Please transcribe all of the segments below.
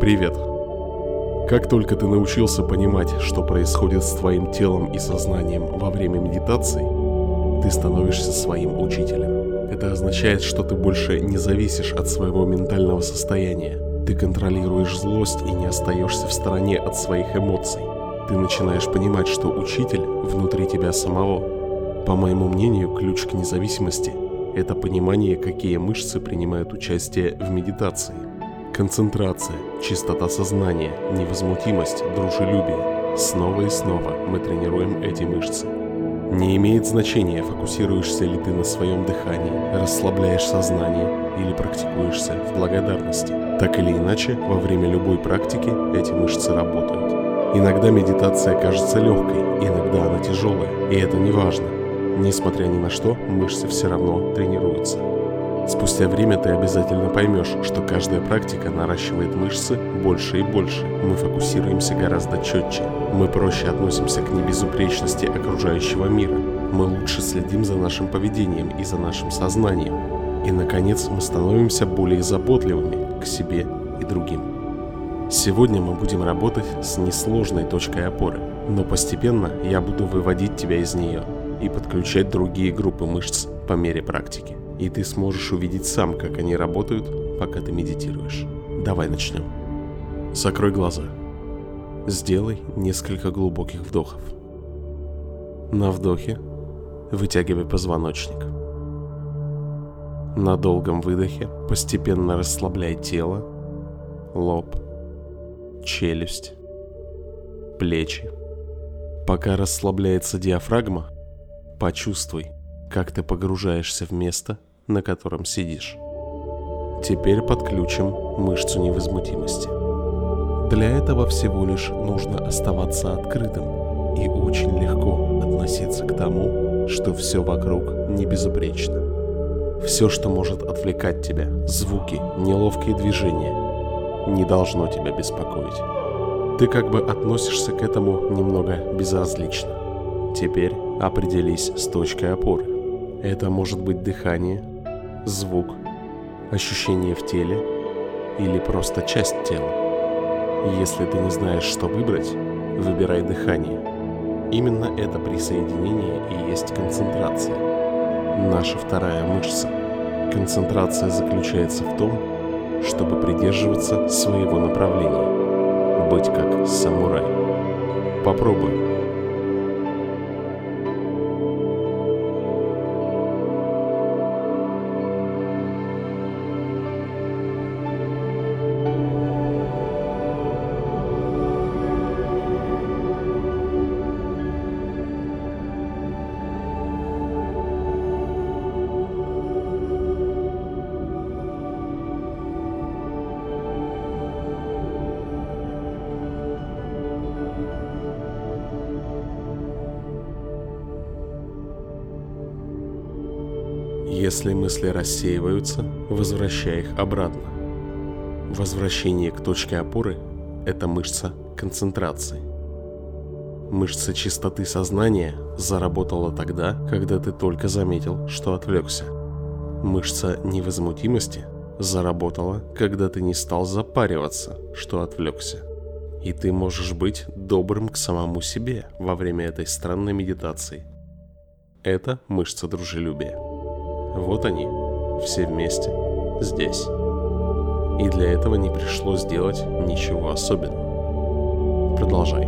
Привет. Как только ты научился понимать, что происходит с твоим телом и сознанием во время медитации, ты становишься своим учителем. Это означает, что ты больше не зависишь от своего ментального состояния. Ты контролируешь злость и не остаешься в стороне от своих эмоций. Ты начинаешь понимать, что учитель внутри тебя самого. По моему мнению, ключ к независимости – это понимание, какие мышцы принимают участие в медитации. Концентрация, чистота сознания, невозмутимость, дружелюбие. Снова и снова мы тренируем эти мышцы. Не имеет значения, фокусируешься ли ты на своем дыхании, расслабляешь сознание или практикуешься в благодарности. Так или иначе, во время любой практики эти мышцы работают. Иногда медитация кажется легкой, иногда она тяжелая, и это не важно. Несмотря ни на что, мышцы все равно тренируются. Спустя время ты обязательно поймешь, что каждая практика наращивает мышцы больше и больше. Мы фокусируемся гораздо четче. Мы проще относимся к небезупречности окружающего мира. Мы лучше следим за нашим поведением и за нашим сознанием. И, наконец, мы становимся более заботливыми к себе и другим. Сегодня мы будем работать с несложной точкой опоры, но постепенно я буду выводить тебя из нее и подключать другие группы мышц по мере практики. И ты сможешь увидеть сам, как они работают, пока ты медитируешь. Давай начнем. Закрой глаза. Сделай несколько глубоких вдохов. На вдохе вытягивай позвоночник. На долгом выдохе постепенно расслабляй тело, лоб, челюсть, плечи. Пока расслабляется диафрагма, почувствуй, как ты погружаешься в место, на котором сидишь. Теперь подключим мышцу невозмутимости. Для этого всего лишь нужно оставаться открытым и очень легко относиться к тому, что все вокруг не безупречно. Все, что может отвлекать тебя, звуки, неловкие движения, не должно тебя беспокоить. Ты как бы относишься к этому немного безразлично. Теперь определись с точкой опоры. Это может быть дыхание, звук, ощущение в теле или просто часть тела. Если ты не знаешь, что выбрать, выбирай дыхание. Именно это присоединение и есть концентрация. Наша вторая мышца. Концентрация заключается в том, чтобы придерживаться своего направления, быть как самурай. Попробуй. Если мысли рассеиваются, возвращай их обратно. Возвращение к точке опоры – это мышца концентрации. Мышца чистоты сознания заработала тогда, когда ты только заметил, что отвлекся. Мышца невозмутимости заработала, когда ты не стал запариваться, что отвлекся. И ты можешь быть добрым к самому себе во время этой странной медитации. Это мышца дружелюбия. Вот они, все вместе, здесь. И для этого не пришлось делать ничего особенного. Продолжай.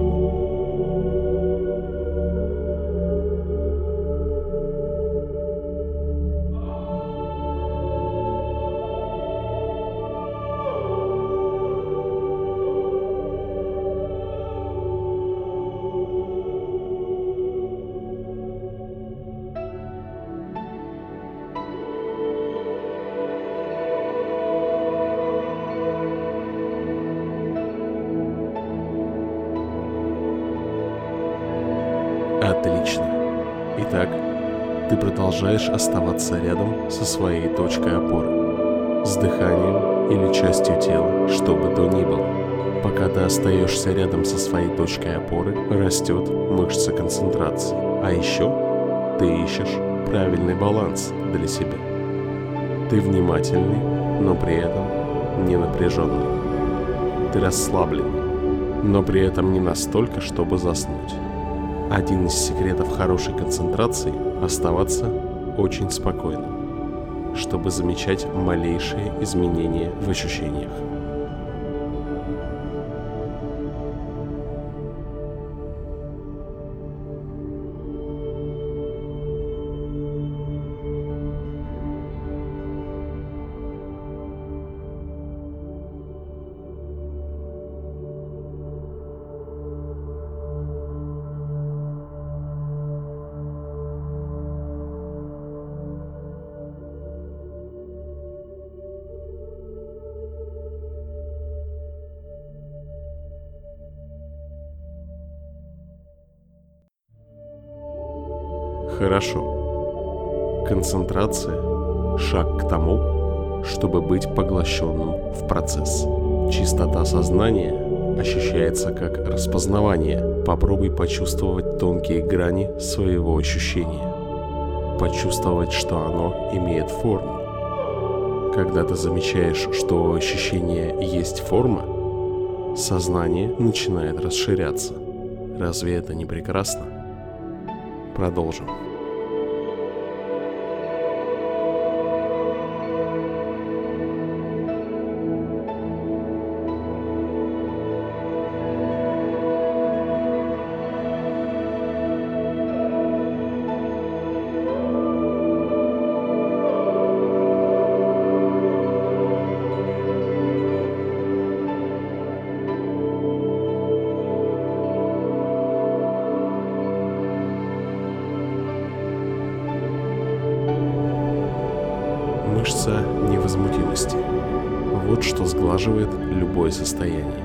Отлично. Итак, ты продолжаешь оставаться рядом со своей точкой опоры, с дыханием или частью тела, что бы то ни было. Пока ты остаешься рядом со своей точкой опоры, растет мышца концентрации. А еще ты ищешь правильный баланс для себя. Ты внимательный, но при этом не напряженный. ты расслаблен, но при этом не настолько, чтобы заснуть. Один из секретов хорошей концентрации – оставаться очень спокойным, чтобы замечать малейшие изменения в ощущениях. Хорошо. Концентрация – шаг к тому, чтобы быть поглощенным в процесс. Чистота сознания ощущается как распознавание. Попробуй почувствовать тонкие грани своего ощущения. Почувствовать, что оно имеет форму. Когда ты замечаешь, что у ощущения есть форма, сознание начинает расширяться. Разве это не прекрасно? Продолжим. Мышца невозмутимости. Вот что сглаживает любое состояние.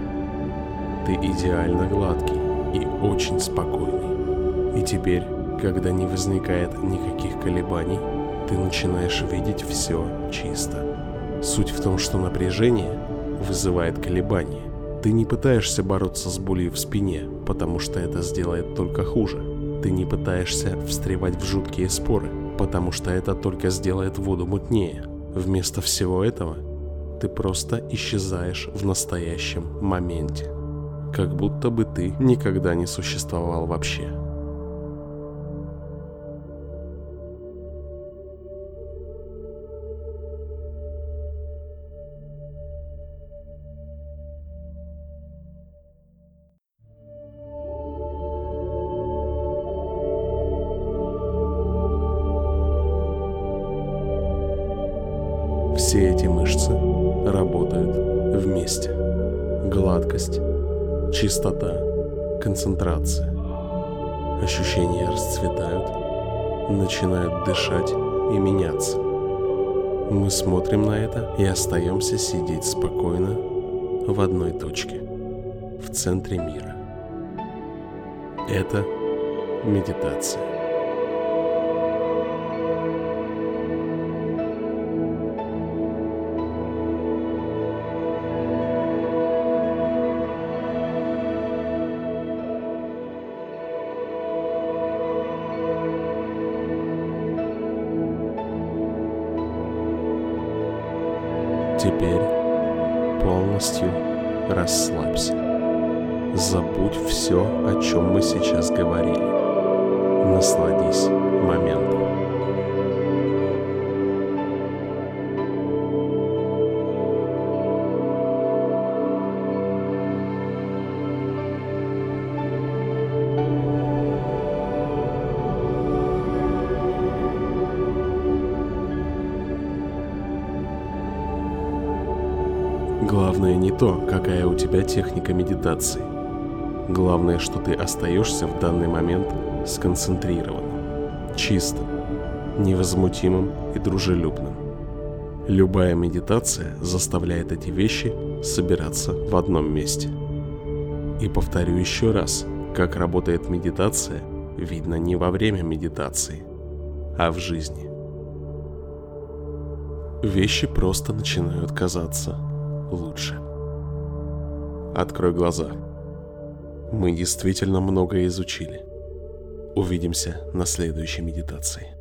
Ты идеально гладкий и очень спокойный. И теперь, когда не возникает никаких колебаний, ты начинаешь видеть все чисто. Суть в том, что напряжение вызывает колебания. Ты не пытаешься бороться с болью в спине, потому что это сделает только хуже. Ты не пытаешься встревать в жуткие споры, потому что это только сделает воду мутнее. Вместо всего этого ты просто исчезаешь в настоящем моменте, как будто бы ты никогда не существовал вообще. Все эти мышцы работают вместе. Гладкость, чистота, концентрация. Ощущения расцветают, начинают дышать и меняться. Мы смотрим на это и остаемся сидеть спокойно в одной точке, в центре мира. Это медитация. Теперь полностью расслабься. Забудь все, о чем мы сейчас говорили. Насладись моментом. Главное не то, какая у тебя техника медитации. Главное, что ты остаешься в данный момент сконцентрированным, чистым, невозмутимым и дружелюбным. Любая медитация заставляет эти вещи собираться в одном месте. И повторю еще раз, как работает медитация, видно не во время медитации, а в жизни. Вещи просто начинают казаться лучше. Открой глаза. Мы действительно многое изучили. Увидимся на следующей медитации.